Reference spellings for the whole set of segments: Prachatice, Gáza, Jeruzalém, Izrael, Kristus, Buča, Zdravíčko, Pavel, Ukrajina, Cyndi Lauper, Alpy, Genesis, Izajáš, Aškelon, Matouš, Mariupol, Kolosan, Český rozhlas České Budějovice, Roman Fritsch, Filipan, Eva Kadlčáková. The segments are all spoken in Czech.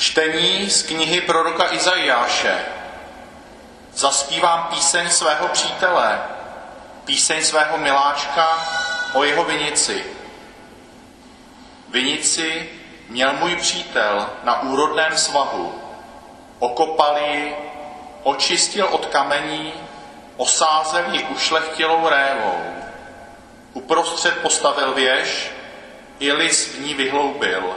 Čtení z knihy proroka Izajáše. Zazpívám píseň svého přítele, píseň svého miláčka o jeho vinici. Vinici měl můj přítel na úrodném svahu. Okopal ji, očistil od kamení, osázel ji ušlechtilou révou. Uprostřed postavil věž, i list v ní vyhloubil.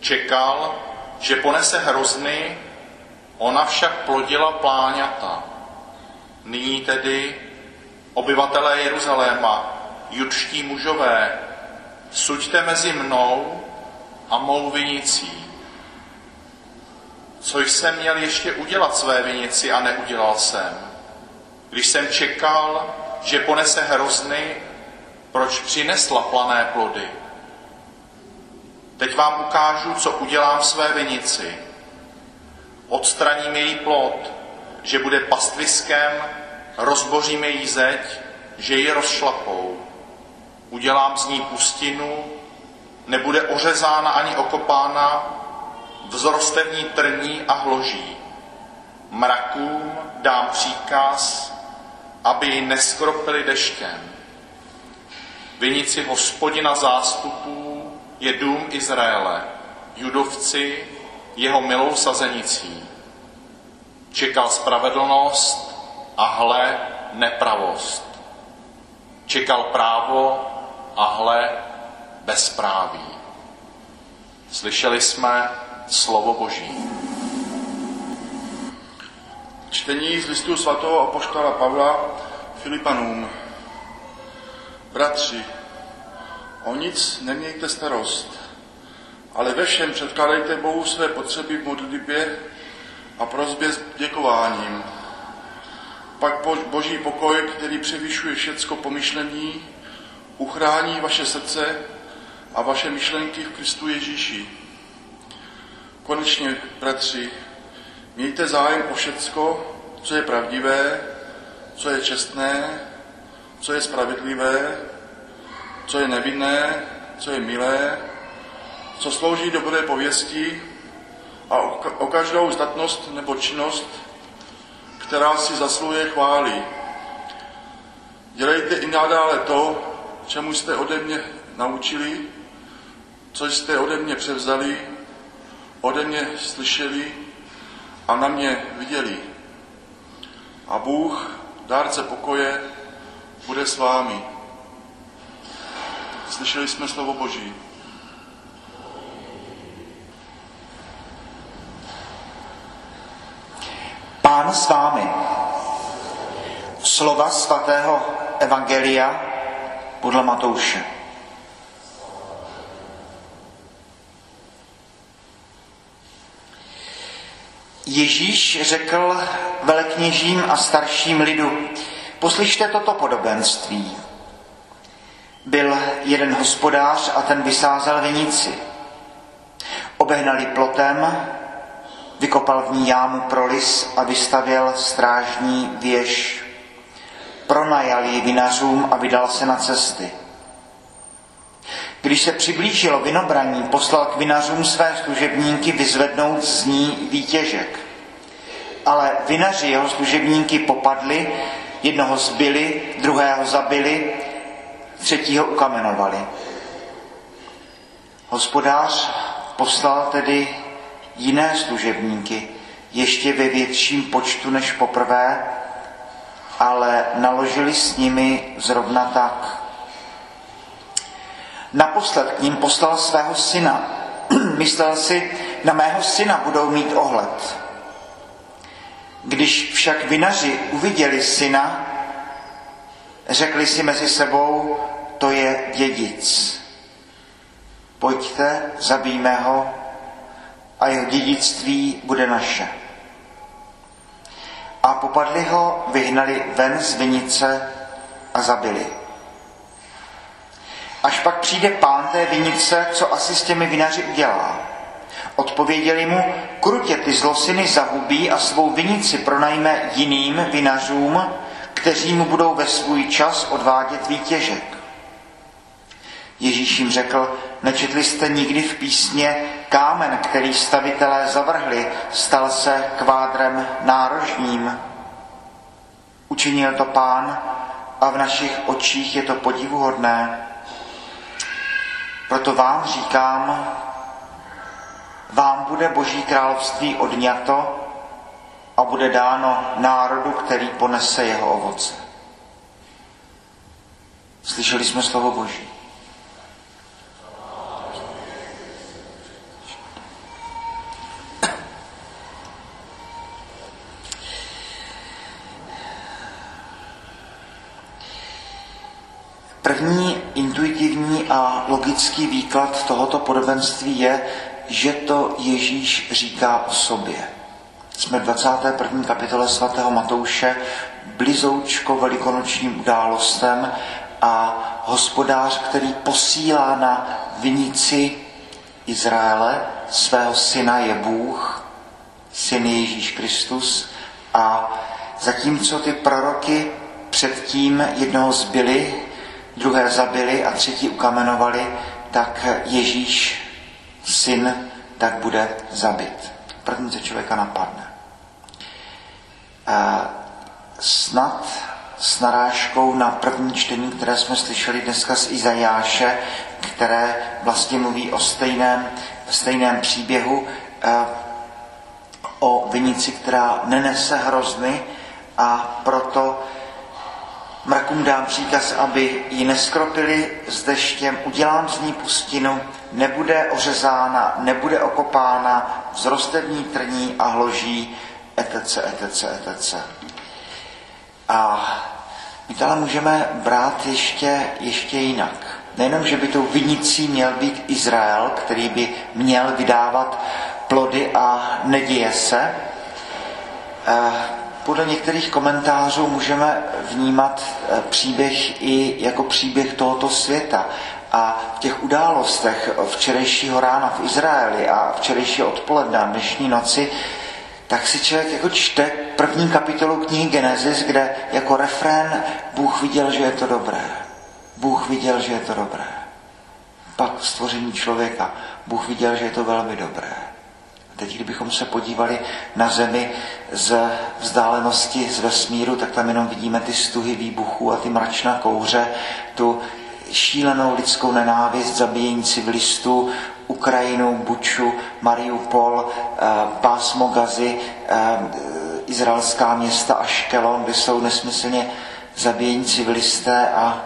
Čekal, že ponese hrozny, ona však plodila pláňata. Nyní tedy, obyvatelé Jeruzaléma, judští mužové, suďte mezi mnou a mou vinicí. Co jsem měl ještě udělat své vinici a neudělal jsem? Když jsem čekal, že ponese hrozny, proč přinesla plané plody? Teď vám ukážu, co udělám své vinici. Odstraním její plod, že bude pastviskem, rozbořím její zeď, že ji rozšlapou. Udělám z ní pustinu, nebude ořezána ani okopána, vzroste v ní trní a hloží. Mrakům dám příkaz, aby ji neskropili deštěm. Vinici Hospodina zástupů je dům Izraele, judovci jeho milou sazenicí. Čekal spravedlnost a hle nepravost. Čekal právo a hle bezpráví. Slyšeli jsme slovo Boží. Čtení z listu svatého apoštola Pavla Filipanům. Bratři, o nic nemějte starost, ale ve všem předkládejte Bohu své potřeby v modlitbě a prosbě s děkováním. Pak Boží pokoj, který převyšuje všecko pomyšlení, uchrání vaše srdce a vaše myšlenky v Kristu Ježíši. Konečně, bratři, mějte zájem o všecko, co je pravdivé, co je čestné, co je spravedlivé, co je nevinné, co je milé, co slouží dobré pověsti a o každou zdatnost nebo činnost, která si zasluhuje chvály. Dělejte i nadále to, čemu jste ode mě naučili, co jste ode mě převzali, ode mě slyšeli a na mě viděli. A Bůh, dárce pokoje, bude s vámi. Slyšeli jsme slovo Boží. Pán s vámi. Slova svatého evangelia podle Matouše. Ježíš řekl velekněžím a starším lidu: poslyšte toto podobenství. Byl jeden hospodář a ten vysázel vinici. Obehnal ji plotem, vykopal v ní jámu pro lis a vystavěl strážní věž. Pronajal ji vinařům a vydal se na cesty. Když se přiblížilo vinobraní, poslal k vinařům své služebníky vyzvednout z ní výtěžek. Ale vinaři jeho služebníky popadli, jednoho zbyli, druhého zabili, třetího ukamenovali. Hospodář poslal tedy jiné služebníky, ještě ve větším počtu než poprvé, ale naložili s nimi zrovna tak. Naposled k ním poslal svého syna. Myslel si, na mého syna budou mít ohled. Když však vinaři uviděli syna, řekli si mezi sebou, to je dědic. Pojďte, zabijme ho a jeho dědictví bude naše. A popadli ho, vyhnali ven z vinice a zabili. Až pak přijde pán té vinice, co asi s těmi vinaři udělá. Odpověděli mu, krutě ty zlosyny zahubí a svou vinici pronajme jiným vinařům, kteří mu budou ve svůj čas odvádět výtěžek. Ježíš jim řekl, Nečetli jste nikdy v písně: kámen, který stavitelé zavrhli, stal se kvádrem nárožním. Učinil to Pán a v našich očích je to podivuhodné. Proto vám říkám, vám bude Boží království odňato a bude dáno národu, který ponese jeho ovoce. Slyšeli jsme slovo Boží. První intuitivní a logický výklad tohoto podobenství je, že to Ježíš říká o sobě. Jsme v 21. kapitole sv. Matouše, blizoučko velikonočním událostem, a hospodář, který posílá na vinici Izraele svého syna, je Bůh, syn Ježíš Kristus. A zatímco ty proroky předtím jednoho zbyli, druhé zabili a třetí ukamenovali, tak Ježíš, syn, tak bude zabit. První, co člověka napadne. Snad s narážkou na první čtení, které jsme slyšeli dneska z Izajáše, které vlastně mluví o stejném příběhu, o vinici, která nenese hrozny, a proto mrakům dám příkaz, aby ji neskropili s deštěm, udělám z ní pustinu, nebude ořezána, nebude okopána, vzroste v ní trní a hloží, etc., etc., etc. A my to ale můžeme brát ještě jinak. Nejenom, že by tou vinicí měl být Izrael, který by měl vydávat plody a neděje se, podle některých komentářů můžeme vnímat příběh i jako příběh tohoto světa. A v těch událostech včerejšího rána v Izraeli a včerejšího odpoledne a dnešní noci, tak si člověk jako čte první kapitolu knihy Genesis, kde jako refrén Bůh viděl, že je to dobré. Bůh viděl, že je to dobré. Pak stvoření člověka. Bůh viděl, že je to velmi dobré. Teď, kdybychom se podívali na Zemi z vzdálenosti, z vesmíru, tak tam jenom vidíme ty stuhy výbuchů a ty mračná kouře, tu šílenou lidskou nenávist, zabíjení civilistů, Ukrajinu, Buču, Mariupol, pásmo Gazy, izraelská města Aškelon, kde jsou nesmyslně zabíjení civilisté, a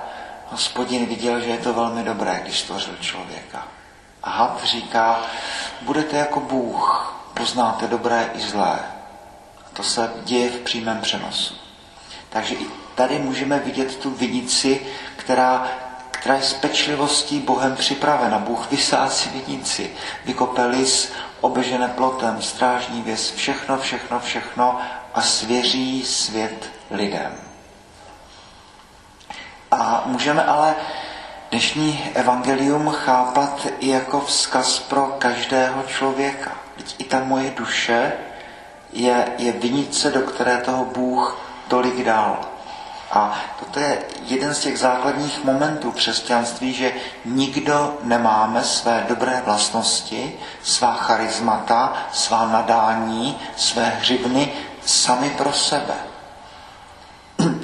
Hospodin viděl, že je to velmi dobré, když stvořil člověka. A had říká: budete jako Bůh, poznáte dobré i zlé. A to se děje v přímém přenosu. Takže i tady můžeme vidět tu vinici, která je s pečlivostí Bohem připravena. Bůh vysází vinici, vykope lis, obežené plotem, strážní věz, všechno a svěří svět lidem. A můžeme ale dnešní evangelium chápat i jako vzkaz pro každého člověka. Vždyť i ta moje duše je vinice, do které toho Bůh tolik dal. A toto je jeden z těch základních momentů křesťanství, že nikdo nemáme své dobré vlastnosti, svá charismata, svá nadání, své hřivny sami pro sebe.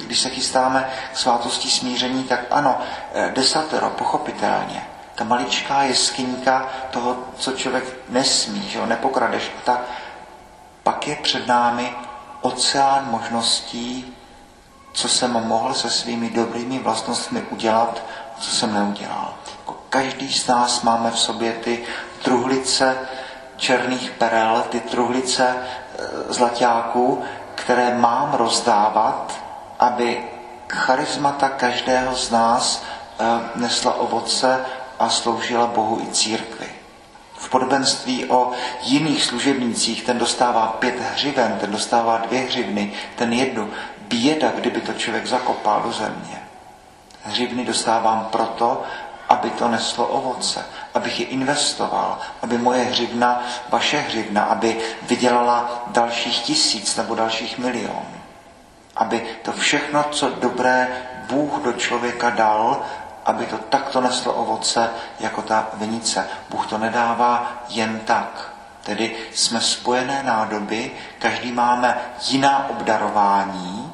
Když se chystáme k svátosti smíření, tak ano, desatero, pochopitelně. Ta maličká jeskyňka toho, co člověk nesmí, že ho nepokradeš, tak pak je před námi oceán možností, co jsem mohl se svými dobrými vlastnostmi udělat, co jsem neudělal. Každý z nás máme v sobě ty truhlice černých perel, ty truhlice zlaťáků, které mám rozdávat, aby charismata každého z nás nesla ovoce a sloužila Bohu i církvi. V podobenství o jiných služebnících, ten dostává 5 hřiven, ten dostává 2 hřivny, ten 1. Běda, kdyby to člověk zakopal do země. Hřivny dostávám proto, aby to neslo ovoce, abych je investoval, aby moje hřivna, vaše hřivna, aby vydělala dalších 1000 nebo dalších 1 milion. Aby to všechno, co dobré Bůh do člověka dal, aby to takto neslo ovoce jako ta vinice. Bůh to nedává jen tak. Tedy jsme spojené nádoby, každý máme jiná obdarování.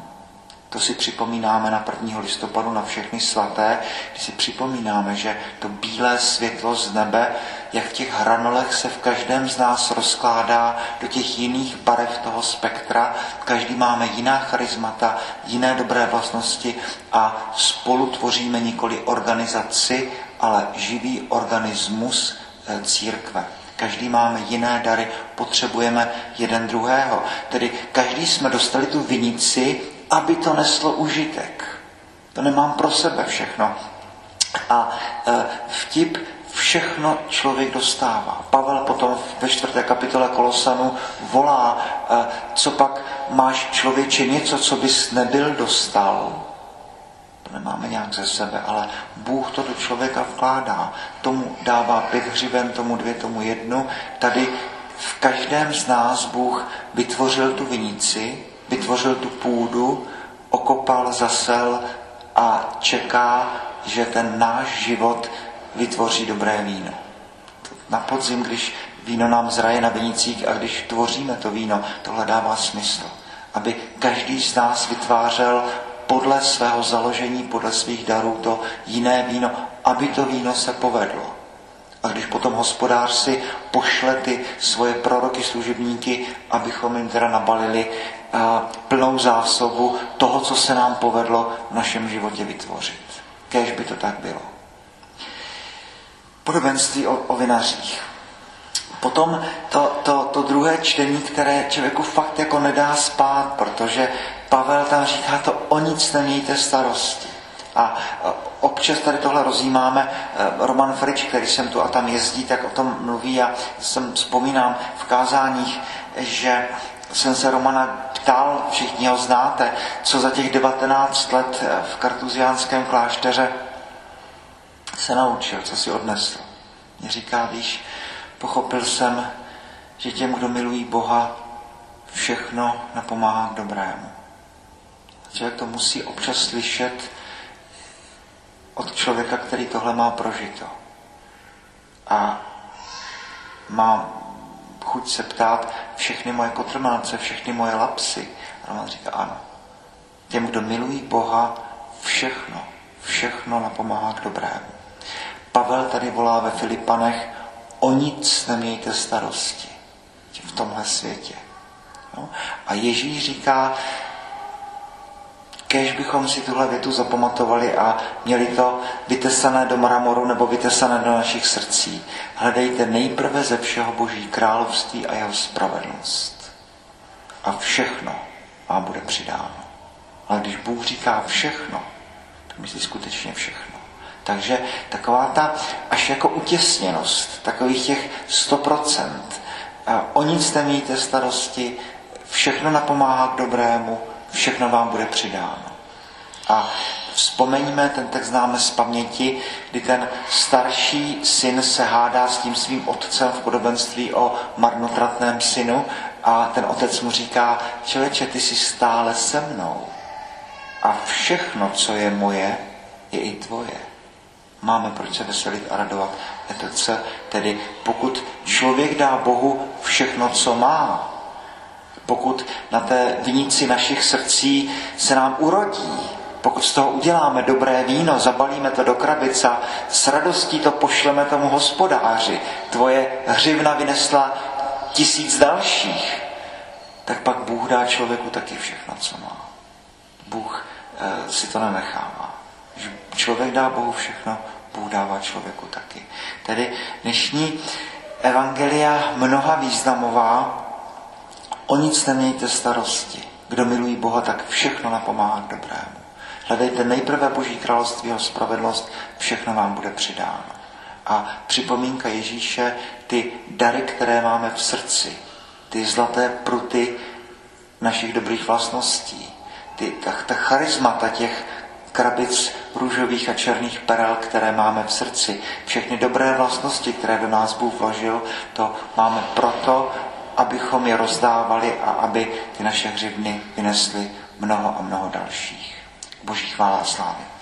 To si připomínáme na 1. listopadu na všechny svaté, kdy si připomínáme, že to bílé světlo z nebe, jak v těch hranolech se v každém z nás rozkládá do těch jiných barev toho spektra. Každý máme jiná charismata, jiné dobré vlastnosti a spolu tvoříme nikoli organizaci, ale živý organismus církve. Každý máme jiné dary, potřebujeme jeden druhého. Tedy každý jsme dostali tu vinici, aby to neslo užitek. To nemám pro sebe všechno. A vtip, všechno člověk dostává. Pavel potom ve 4. kapitole Kolosanu volá, co pak máš člověče něco, co bys nebyl dostal. To nemáme nějak ze sebe, ale Bůh to do člověka vkládá. Tomu dává 5 hřiven, tomu 2, tomu 1. Tady v každém z nás Bůh vytvořil tu vinici, vytvořil tu půdu, okopal, zasel a čeká, že ten náš život vytvoří dobré víno. Na podzim, když víno nám zraje na vinicích a když tvoříme to víno, tohle dává smysl. Aby každý z nás vytvářel podle svého založení, podle svých darů to jiné víno, aby to víno se povedlo. A když potom hospodář si pošle ty svoje proroky, služebníky, abychom jim teda nabalili plnou zásobu toho, co se nám povedlo v našem životě vytvořit. Kéž by to tak bylo. Podobenství o vinařích. Potom to druhé čtení, které člověku fakt jako nedá spát, protože Pavel tam říká to, o nic nemějte starosti. A občas tady tohle rozjímáme. Roman Fritsch, který jsem tu a tam jezdí, tak o tom mluví a vzpomínám v kázáních, že jsem se Romana ptal, všichni ho znáte, co za těch 19 let v kartuziánském klášteře se naučil, co si odnesl. Mě říká, víš, pochopil jsem, že těm, kdo milují Boha, všechno napomáhá k dobrému. Člověk to musí občas slyšet od člověka, který tohle má prožito. A má chuť se ptát, všechny moje kotrmelce, všechny moje lapsy. Roman říká, ano. Těm, kdo milují Boha, všechno napomáhá k dobrému. Pavel tady volá ve Filipanech, o nic nemějte starosti v tomhle světě. No? A Ježíš říká, kéž bychom si tuhle větu zapamatovali a měli to vytesané do mramoru nebo vytesané do našich srdcí. Hledejte nejprve ze všeho Boží království a jeho spravedlnost. A všechno vám bude přidáno. Ale když Bůh říká všechno, tak myslí skutečně všechno. Takže taková ta až jako utěsněnost, takových těch 100%. O nic nemějte starosti, všechno napomáhá k dobrému, všechno vám bude přidáno. A vzpomeňme, ten text známe z paměti, kdy ten starší syn se hádá s tím svým otcem v podobenství o marnotratném synu a ten otec mu říká, člověče, ty jsi stále se mnou a všechno, co je moje, je i tvoje. Máme proč se veselit a radovat. Tedy pokud člověk dá Bohu všechno, co má, pokud na té vinici našich srdcí se nám urodí, pokud z toho uděláme dobré víno, zabalíme to do krabic a s radostí to pošleme tomu hospodáři, tvoje hřivna vynesla 1000 dalších, tak pak Bůh dá člověku taky všechno, co má. Bůh si to nenechává. Člověk dá Bohu všechno, Bůh dává člověku taky. Tedy dnešní evangelia mnoha významová, o nic nemějte starosti. Kdo milují Boha, tak všechno napomáhá k dobrému. Hledejte nejprve Boží království a spravedlnost, všechno vám bude přidáno. A připomínka Ježíše, ty dary, které máme v srdci, ty zlaté pruty našich dobrých vlastností, ta charismata těch krabic růžových a černých perel, které máme v srdci, všechny dobré vlastnosti, které do nás Bůh vložil, to máme proto, abychom je rozdávali a aby ty naše hřivny vynesly mnoho a mnoho dalších. Boží chvála a slávy.